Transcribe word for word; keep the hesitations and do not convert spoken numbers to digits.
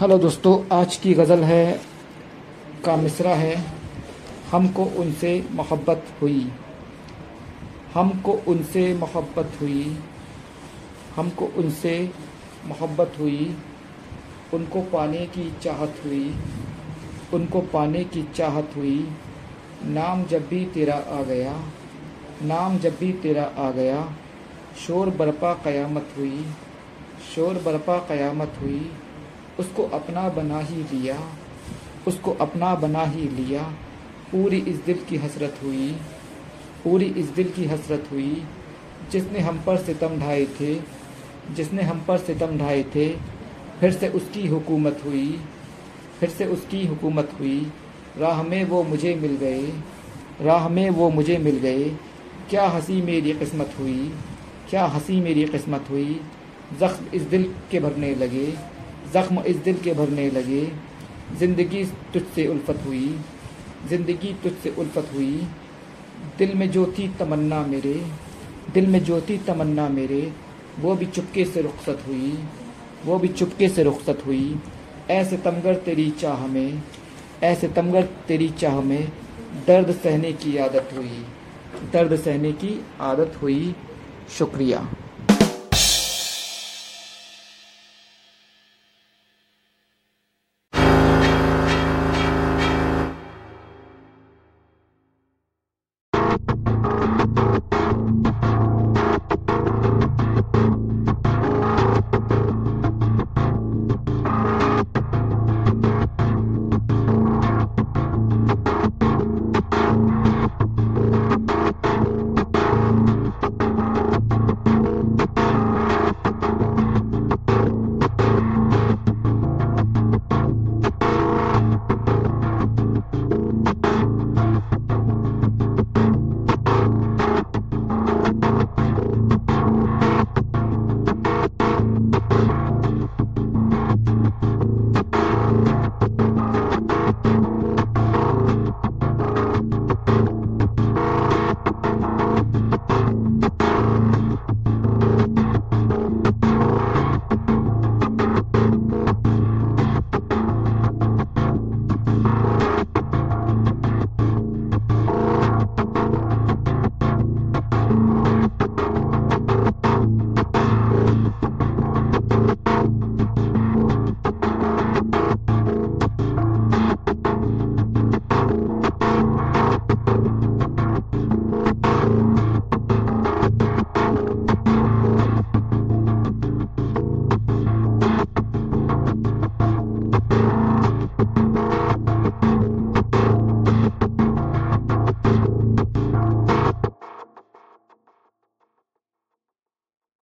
Hello दोस्तों, आज की गज़ल है का मिसरा है हमको उनसे मोहब्बत हुई। हमको उनसे मोहब्बत हुई, हमको उनसे मोहब्बत हुई, उनको पाने की चाहत हुई, उनको पाने की चाहत हुई। नाम जब भी तेरा आ गया, नाम जब भी तेरा आ गया, शोर बरपा क़यामत हुई, शोर बरपा क़यामत हुई। उसको अपना बना ही लिया, उसको अपना बना ही लिया। पूरी इस दिल की हसरत हुई, पूरी इस दिल की हसरत हुई। जिसने हम पर सितम ढाए थे, जिसने हम पर सितम ढाए थे, फिर से उसकी हुकूमत हुई, फिर से उसकी हुकूमत हुई। राह में वो मुझे मिल गए, राह में वो मुझे मिल गए। क्या हंसी मेरी किस्मत हुई, क्या हंसी मेरी किस्मत हुई। ज़ख्म इस दिल के भरने लगे, ज़ख्म इस दिल के भरने लगे। ज़िंदगी तुझसे उल्फत हुई, ज़िंदगी तुझसे उल्फत हुई। दिल में जो थी तमन्ना मेरे, दिल में जो थी तमन्ना मेरे, वो भी चुपके से रुखसत हुई, वो भी चुपके से रुखसत हुई। ऐसे तमगर तेरी चाह में, ऐसे तमगर तेरी चाह में, दर्द सहने की आदत हुई, दर्द सहने की आदत हुई। शुक्रिया।